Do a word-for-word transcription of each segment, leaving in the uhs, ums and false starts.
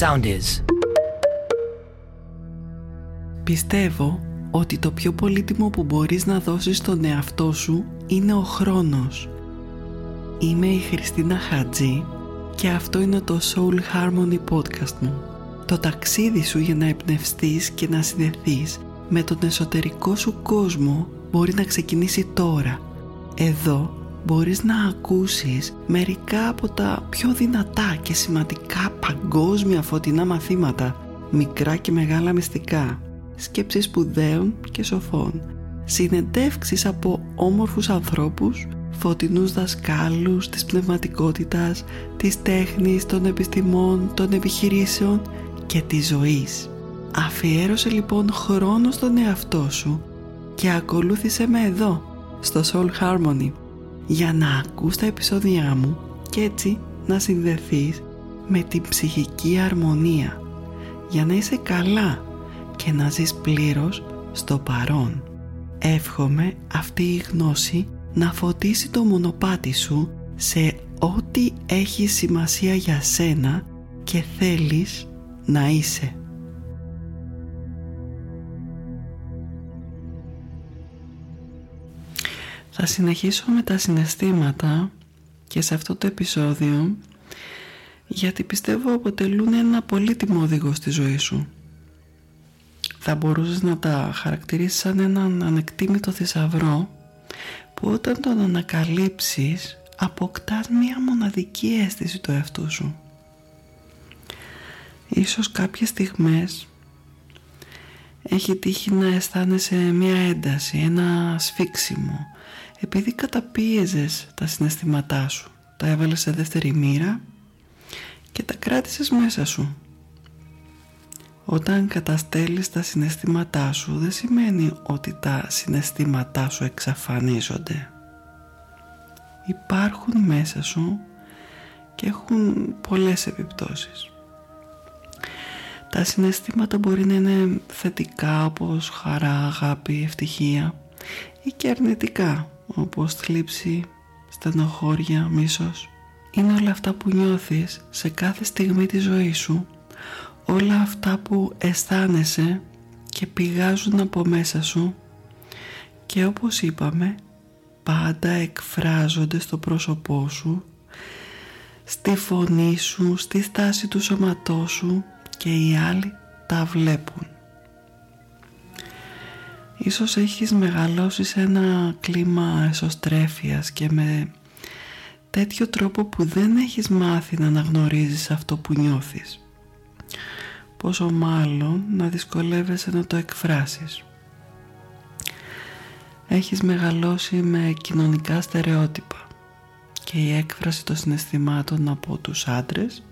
sound is. Πιστεύω ότι το πιο πολύτιμο που μπορείς να δώσεις στον εαυτό σου είναι ο χρόνος. Είμαι η Χριστίνα Χατζή και αυτό είναι το Soul Harmony Podcast μου. Το ταξίδι σου για να εμπνευστείς και να συνδεθείς με τον εσωτερικό σου κόσμο μπορεί να ξεκινήσει τώρα. Εδώ μπορείς να ακούσεις μερικά από τα πιο δυνατά και σημαντικά παγκόσμια φωτεινά μαθήματα, μικρά και μεγάλα μυστικά, σκέψεις σπουδαίων και σοφών, συνεντεύξεις από όμορφους ανθρώπους, φωτεινούς δασκάλους της πνευματικότητας, της τέχνης, των επιστημών, των επιχειρήσεων και της ζωής. Αφιέρωσε λοιπόν χρόνο στον εαυτό σου και ακολούθησε με εδώ, στο Soul Harmony, για να ακούς τα επεισόδια μου και έτσι να συνδεθείς με την ψυχική αρμονία, για να είσαι καλά και να ζεις πλήρως στο παρόν. Εύχομαι αυτή η γνώση να φωτίσει το μονοπάτι σου σε ό,τι έχει σημασία για σένα και θέλεις να είσαι. Θα συνεχίσω με τα συναισθήματα και σε αυτό το επεισόδιο, γιατί πιστεύω αποτελούν ένα πολύτιμο οδηγό στη ζωή σου. Θα μπορούσες να τα χαρακτηρίσεις σαν έναν ανεκτήμητο θησαυρό που όταν τον ανακαλύψεις αποκτάς μία μοναδική αίσθηση του εαυτού σου. Ίσως κάποιες στιγμές έχει τύχει να αισθάνεσαι μία ένταση, ένα σφίξιμο, επειδή καταπίεζες τα συναισθήματά σου, τα έβαλες σε δεύτερη μοίρα και τα κράτησες μέσα σου. Όταν καταστέλεις τα συναισθήματά σου, δεν σημαίνει ότι τα συναισθήματά σου εξαφανίζονται. Υπάρχουν μέσα σου και έχουν πολλές επιπτώσεις. Τα συναισθήματα μπορεί να είναι θετικά, όπως χαρά, αγάπη, ευτυχία, ή και αρνητικά, όπως θλίψη, στενοχώρια, μίσος. Είναι όλα αυτά που νιώθεις σε κάθε στιγμή της ζωής σου, όλα αυτά που αισθάνεσαι και πηγάζουν από μέσα σου και, όπως είπαμε, πάντα εκφράζονται στο πρόσωπό σου, στη φωνή σου, στη στάση του σώματός σου και οι άλλοι τα βλέπουν. Ίσως έχεις μεγαλώσει σε ένα κλίμα εσωστρέφειας και με τέτοιο τρόπο που δεν έχεις μάθει να αναγνωρίζεις αυτό που νιώθεις. Πόσο μάλλον να δυσκολεύεσαι να το εκφράσεις. Έχεις μεγαλώσει με κοινωνικά στερεότυπα και η έκφραση των συναισθημάτων από τους άντρες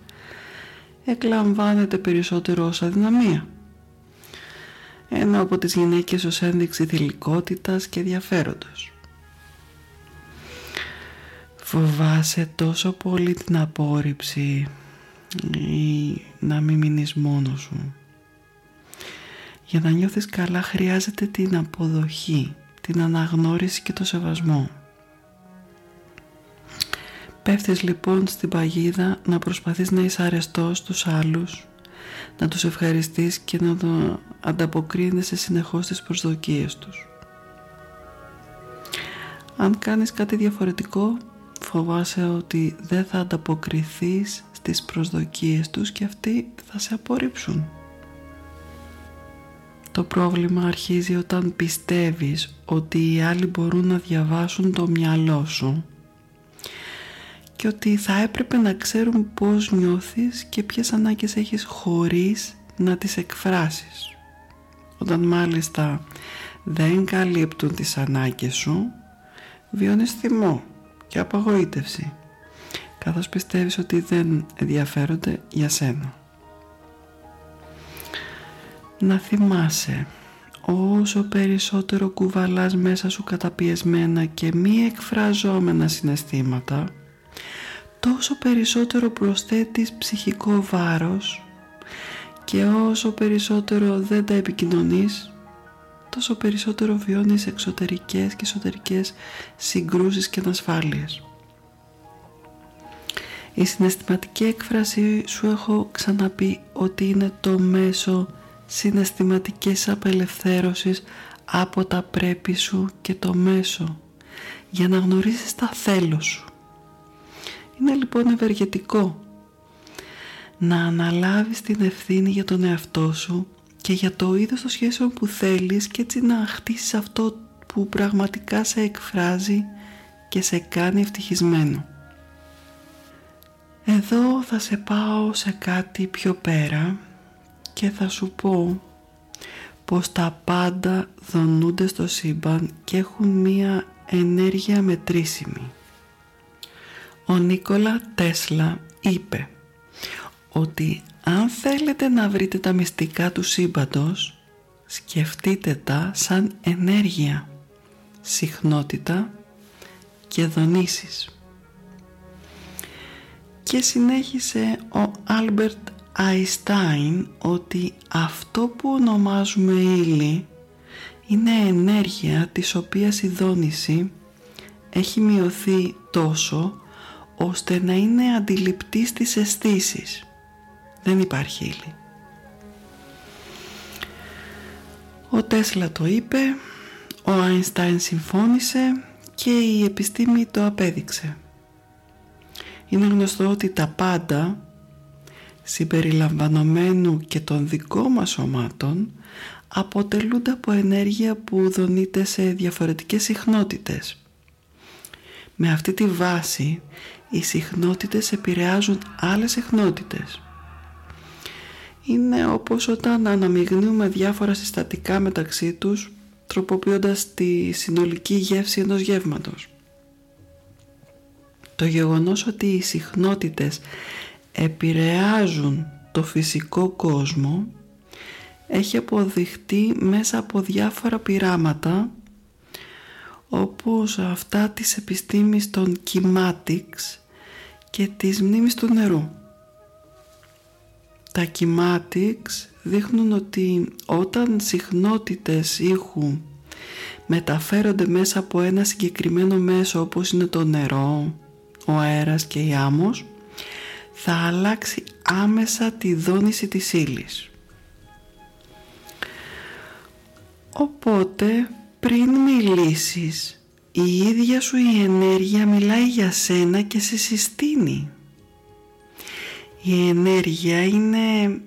εκλαμβάνεται περισσότερο ως αδυναμία, ενώ από τις γυναίκες ως ένδειξη θηλυκότητας και ενδιαφέροντος. Φοβάσαι τόσο πολύ την απόρριψη ή να μην μείνεις μόνος σου. Για να νιώθεις καλά χρειάζεται την αποδοχή, την αναγνώριση και το σεβασμό. Πέφτεις λοιπόν στην παγίδα να προσπαθείς να είσαι αρεστός στους άλλους, να τους ευχαριστείς και να ανταποκρίνεσαι συνεχώς στις προσδοκίες τους. Αν κάνεις κάτι διαφορετικό, φοβάσαι ότι δεν θα ανταποκριθείς στις προσδοκίες τους και αυτοί θα σε απορρίψουν. Το πρόβλημα αρχίζει όταν πιστεύεις ότι οι άλλοι μπορούν να διαβάσουν το μυαλό σου και ότι θα έπρεπε να ξέρουν πώς νιώθεις και ποιες ανάγκες έχεις χωρίς να τις εκφράσεις. Όταν μάλιστα δεν καλύπτουν τις ανάγκες σου, βιώνεις θυμό και απαγοήτευση, καθώς πιστεύεις ότι δεν ενδιαφέρονται για σένα. Να θυμάσαι, όσο περισσότερο κουβαλάς μέσα σου καταπιεσμένα και μη εκφραζόμενα συναισθήματα, τόσο περισσότερο προσθέτεις ψυχικό βάρος και όσο περισσότερο δεν τα επικοινωνείς, τόσο περισσότερο βιώνεις εξωτερικές και εσωτερικές συγκρούσεις και ανασφάλειες. Η συναισθηματική έκφραση, σου έχω ξαναπεί, ότι είναι το μέσο συναισθηματικής απελευθέρωσης από τα πρέπει σου και το μέσο για να γνωρίσεις τα θέλω σου. Είναι λοιπόν ευεργετικό να αναλάβεις την ευθύνη για τον εαυτό σου και για το είδος των σχέσεων που θέλεις και έτσι να χτίσεις αυτό που πραγματικά σε εκφράζει και σε κάνει ευτυχισμένο. Εδώ θα σε πάω σε κάτι πιο πέρα και θα σου πω πως τα πάντα δονούνται στο σύμπαν και έχουν μία ενέργεια μετρήσιμη. Ο Νικόλα Τέσλα είπε ότι αν θέλετε να βρείτε τα μυστικά του σύμπαντος, σκεφτείτε τα σαν ενέργεια, συχνότητα και δονήσεις. Και συνέχισε ο Άλμπερτ Αϊνστάιν ότι αυτό που ονομάζουμε ύλη είναι ενέργεια της οποίας η δόνηση έχει μειωθεί τόσο ώστε να είναι αντιληπτή στις αισθήσεις. Δεν υπάρχει ύλη. Ο Τέσλα το είπε, ο Αϊνστάιν συμφώνησε και η επιστήμη το απέδειξε. Είναι γνωστό ότι τα πάντα, συμπεριλαμβανομένου και των δικών μας σωμάτων, αποτελούνται από ενέργεια που δονείται σε διαφορετικές συχνότητες. Με αυτή τη βάση, οι συχνότητες επηρεάζουν άλλες συχνότητες. Είναι όπως όταν αναμειγνύουμε διάφορα συστατικά μεταξύ τους, τροποποιώντας τη συνολική γεύση ενός γεύματος. Το γεγονός ότι οι συχνότητες επηρεάζουν το φυσικό κόσμο έχει αποδειχτεί μέσα από διάφορα πειράματα, όπως αυτά της επιστήμης των cymatics και της μνήμης του νερού. Τα cymatics δείχνουν ότι όταν συχνότητες ήχου μεταφέρονται μέσα από ένα συγκεκριμένο μέσο, όπως είναι το νερό, ο αέρας και η άμμος, θα αλλάξει άμεσα τη δόνηση της ύλης. Οπότε πριν μιλήσεις, η ίδια σου η ενέργεια μιλάει για σένα και σε συστήνει. Η ενέργεια είναι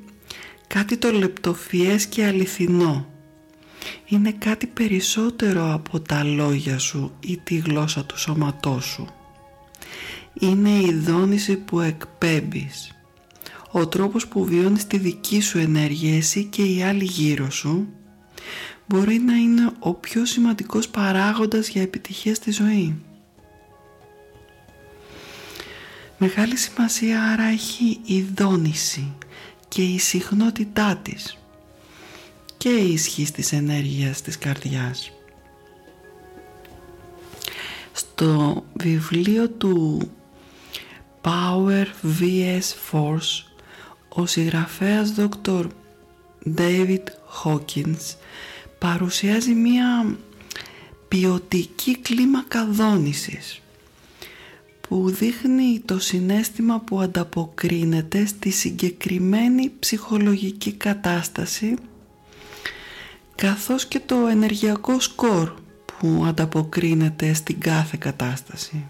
κάτι το λεπτοφιές και αληθινό. Είναι κάτι περισσότερο από τα λόγια σου ή τη γλώσσα του σώματός σου. Είναι η δόνηση που εκπέμπεις, ο τρόπος που βιώνεις τη δική σου ενέργεια εσύ και οι άλλοι γύρω σου. Μπορεί να είναι ο πιο σημαντικός παράγοντας για επιτυχία στη ζωή. Μεγάλη σημασία άρα έχει η δόνηση και η συχνότητά της και η ισχύ της ενέργειας της καρδιάς. Στο βιβλίο του Power βι ες Force, ο συγγραφέας δόκτωρ David Hawkins παρουσιάζει μία ποιοτική κλίμακα δόνησης που δείχνει το συναίσθημα που ανταποκρίνεται στη συγκεκριμένη ψυχολογική κατάσταση, καθώς και το ενεργειακό σκορ που ανταποκρίνεται στην κάθε κατάσταση.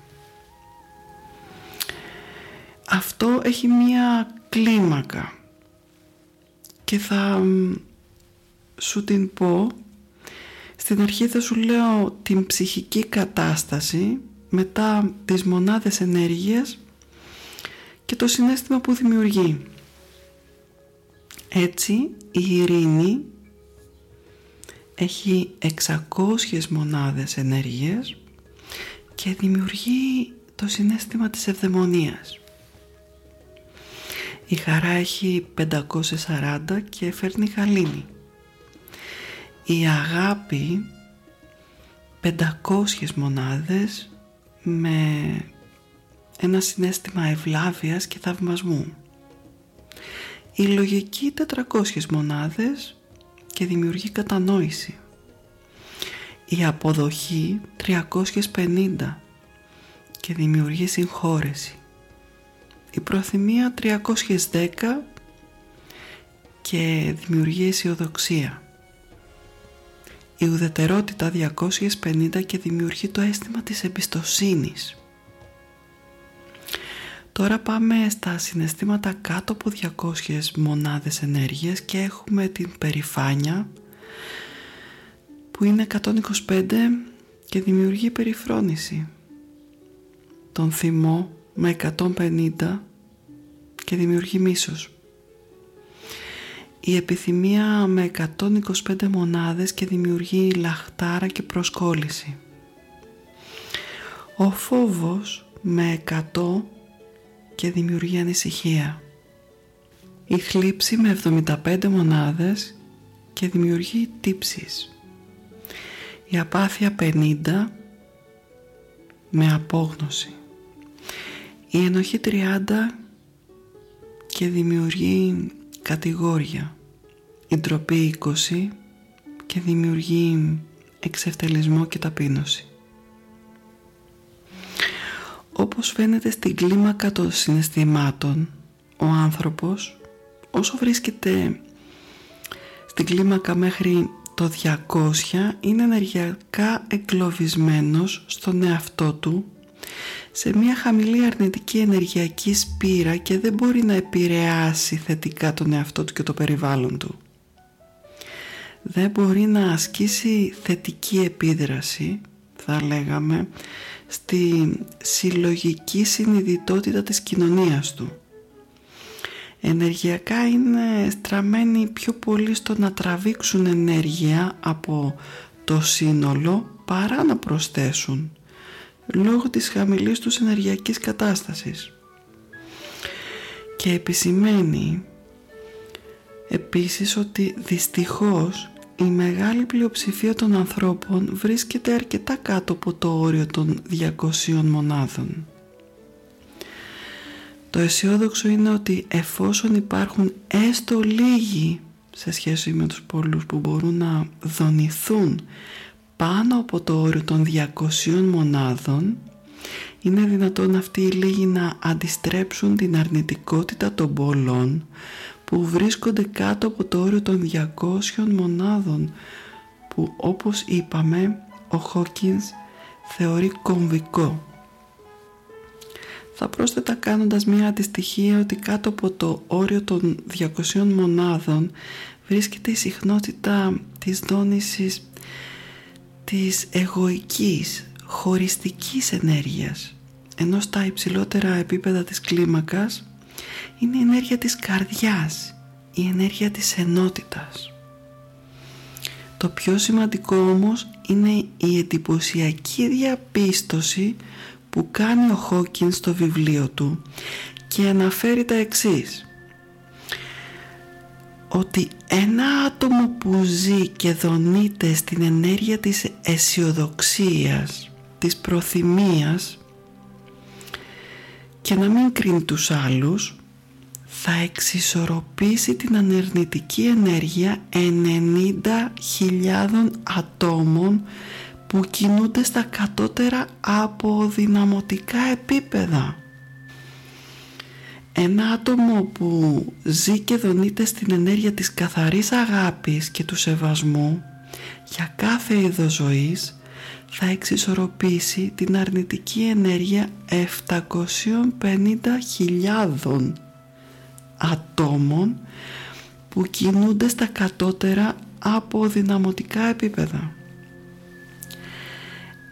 Αυτό έχει μία κλίμακα και θα σου την πω. Στην αρχή θα σου λέω την ψυχική κατάσταση, μετά τις μονάδες ενέργειας και το συναίσθημα που δημιουργεί. Έτσι η ειρήνη έχει εξακόσιες μονάδες ενέργειας και δημιουργεί το συναίσθημα της ευδαιμονίας. Η χαρά έχει πεντακόσιες σαράντα και φέρνει γαλήνη. Η αγάπη πεντακόσιες μονάδες με ένα συναίσθημα ευλάβειας και θαυμασμού. Η λογική τετρακόσιες μονάδες και δημιουργεί κατανόηση. Η αποδοχή τριακόσιες πενήντα και δημιουργεί συγχώρεση. Η προθυμία τριακόσιες δέκα και δημιουργεί αισιοδοξία. Η ουδετερότητα διακόσια πενήντα και δημιουργεί το αίσθημα της εμπιστοσύνης. Τώρα πάμε στα συναισθήματα κάτω από διακόσιες μονάδες ενέργειας και έχουμε την περηφάνεια που είναι εκατόν είκοσι πέντε και δημιουργεί περιφρόνηση. Τον θυμό με εκατόν πενήντα και δημιουργεί μίσος. Η επιθυμία με εκατόν είκοσι πέντε μονάδες και δημιουργεί λαχτάρα και προσκόλληση. Ο φόβος με εκατό και δημιουργεί ανησυχία. Η θλίψη με εβδομήντα πέντε μονάδες και δημιουργεί τύψεις. Η απάθεια πενήντα με απόγνωση. Η ενοχή τριάντα και δημιουργεί κατηγόρια. Η ντροπή είκοσι και δημιουργεί εξευτελισμό και ταπείνωση. Όπως φαίνεται στην κλίμακα των συναισθημάτων, ο άνθρωπος όσο βρίσκεται στην κλίμακα μέχρι το διακόσια είναι ενεργειακά εγκλωβισμένος στον εαυτό του σε μια χαμηλή αρνητική ενεργειακή σπήρα και δεν μπορεί να επηρεάσει θετικά τον εαυτό του και το περιβάλλον του. Δεν μπορεί να ασκήσει θετική επίδραση, θα λέγαμε, στη συλλογική συνειδητότητα της κοινωνίας του. Ενεργειακά είναι στραμμένοι πιο πολύ στο να τραβήξουν ενέργεια από το σύνολο παρά να προσθέσουν, λόγω της χαμηλής τους ενεργειακής κατάστασης. Και επισημαίνει επίσης ότι δυστυχώς η μεγάλη πλειοψηφία των ανθρώπων βρίσκεται αρκετά κάτω από το όριο των διακοσίων μονάδων. Το αισιόδοξο είναι ότι εφόσον υπάρχουν έστω λίγοι σε σχέση με τους πολλούς που μπορούν να δονηθούν πάνω από το όριο των διακοσίων μονάδων, είναι δυνατόν αυτοί οι λίγοι να αντιστρέψουν την αρνητικότητα των πολλών που βρίσκονται κάτω από το όριο των διακόσιων μονάδων, που όπως είπαμε ο Χόκινς θεωρεί κομβικό. Θα πρόσθετα κάνοντας μία αντιστοιχία ότι κάτω από το όριο των διακοσίων μονάδων βρίσκεται η συχνότητα της δόνησης της εγωικής, χωριστικής ενέργειας, ενώ στα υψηλότερα επίπεδα της κλίμακας είναι η ενέργεια της καρδιάς, η ενέργεια της ενότητας. Το πιο σημαντικό όμως είναι η εντυπωσιακή διαπίστωση που κάνει ο Χόκινς στο βιβλίο του και αναφέρει τα εξής: ότι ένα άτομο που ζει και δονείται στην ενέργεια της αισιοδοξίας, της προθυμίας, και να μην κρίνει τους άλλους, θα εξισορροπήσει την ανερνητική ενέργεια ενενήντα χιλιάδων ατόμων που κινούνται στα κατώτερα αποδυναμωτικά επίπεδα. Ένα άτομο που ζει και δονείται στην ενέργεια της καθαρής αγάπης και του σεβασμού για κάθε είδος ζωής θα εξισορροπήσει την αρνητική ενέργεια επτακόσιων πενήντα χιλιάδων ατόμων που κινούνται στα κατώτερα αποδυναμωτικά επίπεδα.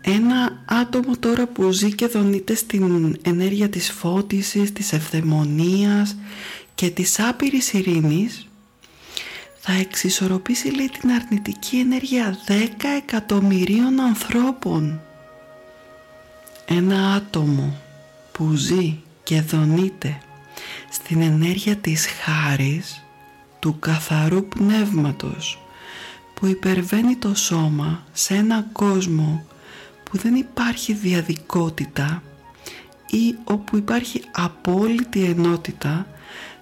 Ένα άτομο τώρα που ζει και δονείται στην ενέργεια της φώτισης, της ευδαιμονίας και της άπειρης ειρήνης θα εξισορροπήσει, λέει, την αρνητική ενέργεια δέκα εκατομμυρίων ανθρώπων. Ένα άτομο που ζει και δονείται στην ενέργεια της χάρης, του καθαρού πνεύματος, που υπερβαίνει το σώμα σε ένα κόσμο που δεν υπάρχει διαδικότητα ή όπου υπάρχει απόλυτη ενότητα,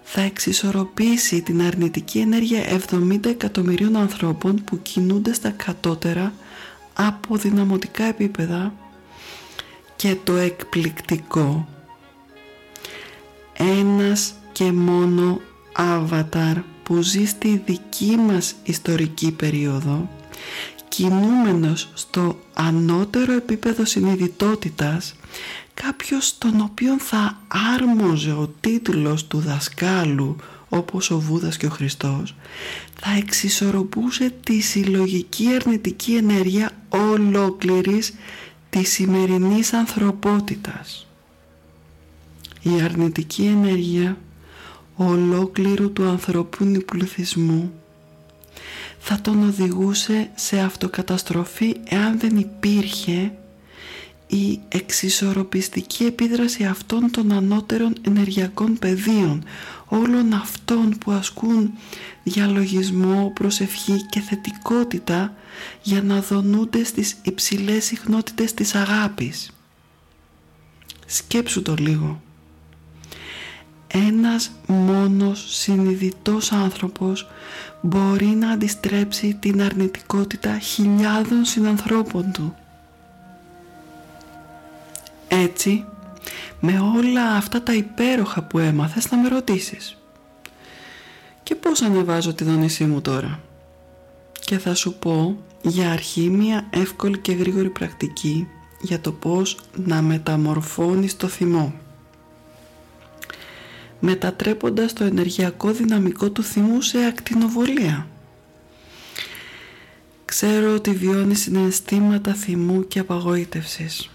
θα εξισορροπήσει την αρνητική ενέργεια εβδομήντα εκατομμυρίων ανθρώπων που κινούνται στα κατώτερα αποδυναμωτικά επίπεδα. Και το εκπληκτικό, ένας και μόνο άβαταρ που ζει στη δική μας ιστορική περίοδο, κινούμενος στο ανώτερο επίπεδο συνειδητότητας, κάποιος τον οποίον θα άρμοζε ο τίτλος του δασκάλου, όπως ο Βούδας και ο Χριστός, θα εξισορροπούσε τη συλλογική αρνητική ενέργεια ολόκληρης της σημερινής ανθρωπότητας. Η αρνητική ενέργεια ολόκληρου του ανθρώπινου πληθυσμού θα τον οδηγούσε σε αυτοκαταστροφή εάν δεν υπήρχε η εξισορροπιστική επίδραση αυτών των ανώτερων ενεργειακών πεδίων, όλων αυτών που ασκούν διαλογισμό, προσευχή και θετικότητα για να δονούνται στις υψηλές συχνότητες της αγάπης. Σκέψου το λίγο. Ένας μόνος συνειδητός άνθρωπος μπορεί να αντιστρέψει την αρνητικότητα χιλιάδων συνανθρώπων του. Έτσι, με όλα αυτά τα υπέροχα που έμαθες, θα με ρωτήσεις: και πώς ανεβάζω τη δόνησή μου τώρα? Και θα σου πω για αρχή μια εύκολη και γρήγορη πρακτική για το πώς να μεταμορφώνεις το θυμό. Μετατρέποντας το ενεργειακό δυναμικό του θυμού σε ακτινοβολία. Ξέρω ότι βιώνεις συναισθήματα θυμού και απαγοήτευσης.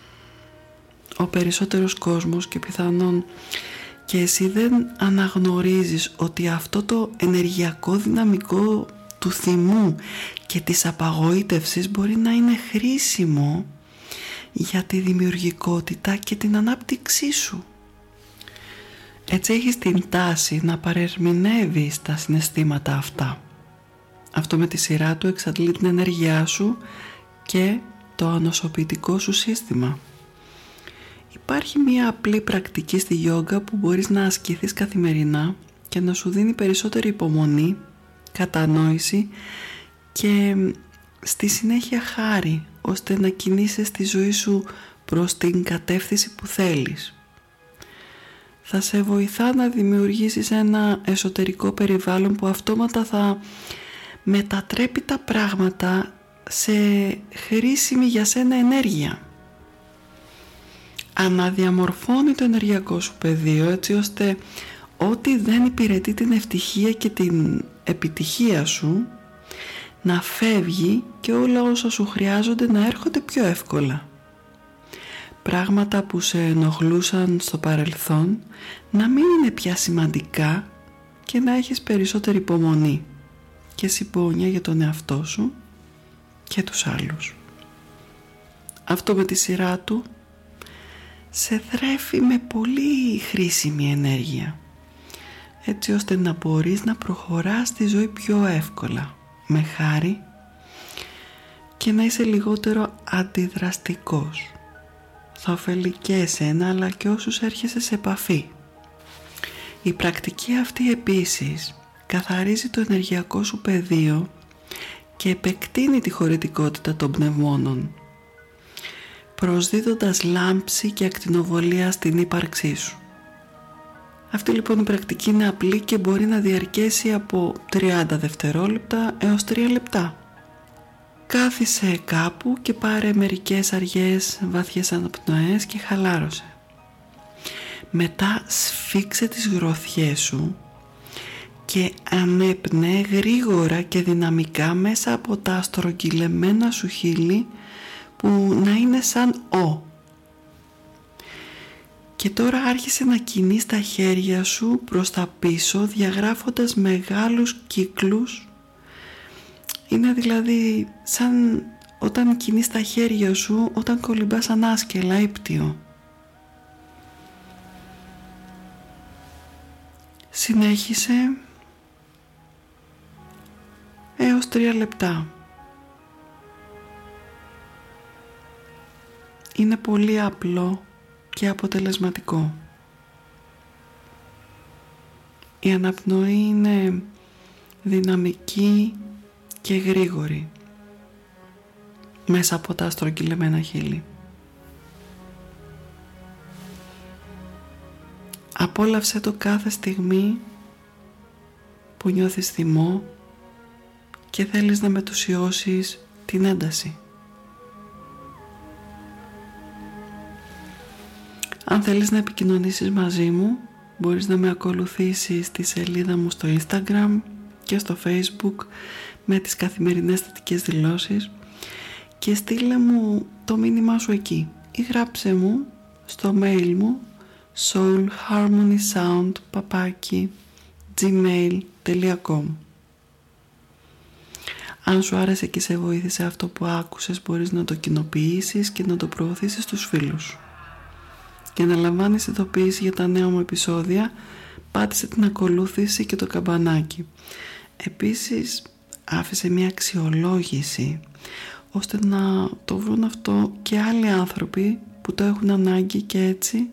Ο περισσότερος κόσμος, και πιθανόν και εσύ, δεν αναγνωρίζεις ότι αυτό το ενεργειακό δυναμικό του θυμού και της απαγοήτευσης μπορεί να είναι χρήσιμο για τη δημιουργικότητα και την ανάπτυξή σου. Έτσι έχεις την τάση να παρερμηνεύεις τα συναισθήματα αυτά. Αυτό με τη σειρά του εξαντλεί την ενέργειά σου και το ανοσοποιητικό σου σύστημα. Υπάρχει μια απλή πρακτική στη γιόγκα που μπορείς να ασκηθείς καθημερινά και να σου δίνει περισσότερη υπομονή, κατανόηση και στη συνέχεια χάρη, ώστε να κινήσεις τη ζωή σου προς την κατεύθυνση που θέλεις. Θα σε βοηθά να δημιουργήσεις ένα εσωτερικό περιβάλλον που αυτόματα θα μετατρέπει τα πράγματα σε χρήσιμη για σένα ενέργεια. Αναδιαμορφώνει το ενεργειακό σου πεδίο, έτσι ώστε ό,τι δεν υπηρετεί την ευτυχία και την επιτυχία σου να φεύγει και όλα όσα σου χρειάζονται να έρχονται πιο εύκολα. Πράγματα που σε ενοχλούσαν στο παρελθόν να μην είναι πια σημαντικά και να έχεις περισσότερη υπομονή και συμπόνια για τον εαυτό σου και τους άλλους. Αυτό με τη σειρά του σε θρέφει με πολύ χρήσιμη ενέργεια, έτσι ώστε να μπορείς να προχωράς τη ζωή πιο εύκολα, με χάρη, και να είσαι λιγότερο αντιδραστικός. Θα ωφελεί και εσένα αλλά και όσους έρχεσαι σε επαφή. Η πρακτική αυτή επίσης καθαρίζει το ενεργειακό σου πεδίο και επεκτείνει τη χωρητικότητα των πνευμόνων, προσδίδοντας λάμψη και ακτινοβολία στην ύπαρξή σου. Αυτή λοιπόν η πρακτική είναι απλή και μπορεί να διαρκέσει από τριάντα δευτερόλεπτα έως τρία λεπτά. Κάθισε κάπου και πάρε μερικές αργές βαθιές αναπνοές και χαλάρωσε. Μετά σφίξε τις γροθιές σου και ανέπνε γρήγορα και δυναμικά μέσα από τα αστρογγυλεμένα σου χείλη που να είναι σαν «ο». Και τώρα άρχισε να κινείς τα χέρια σου προς τα πίσω, διαγράφοντας μεγάλους κύκλους. Είναι δηλαδή σαν όταν κινείς τα χέρια σου όταν κολυμπάς ανάσκελα, ύπτιο. Συνέχισε έως τρία λεπτά. Είναι πολύ απλό και αποτελεσματικό. Η αναπνοή είναι δυναμική και γρήγορη μέσα από τα στρογγυλεμένα χείλη. Απόλαυσε το κάθε στιγμή που νιώθεις θυμό και θέλεις να μετουσιώσεις την ένταση. Αν θέλεις να επικοινωνήσεις μαζί μου, μπορείς να με ακολουθήσεις στη σελίδα μου στο Instagram και στο Facebook με τις καθημερινές θετικές δηλώσεις και στείλε μου το μήνυμά σου εκεί ή γράψε μου στο mail μου soul harmony sound παπάκι gmail τελεία com. Αν σου άρεσε και σε βοήθησε αυτό που άκουσες, μπορείς να το κοινοποιήσεις και να το προωθήσεις στους φίλους σου. Για να λαμβάνεις ειδοποίηση για τα νέα μου επεισόδια, πάτησε την ακολούθηση και το καμπανάκι. Επίσης, άφησε μια αξιολόγηση, ώστε να το βρουν αυτό και άλλοι άνθρωποι που το έχουν ανάγκη και έτσι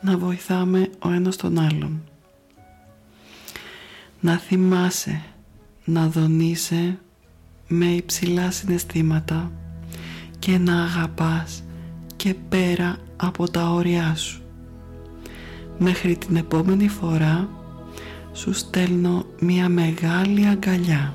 να βοηθάμε ο ένας τον άλλον. Να θυμάσαι να δονείσαι με υψηλά συναισθήματα και να αγαπάς και πέρα από τα όρια σου. Μέχρι την επόμενη φορά, σου στέλνω μια μεγάλη αγκαλιά.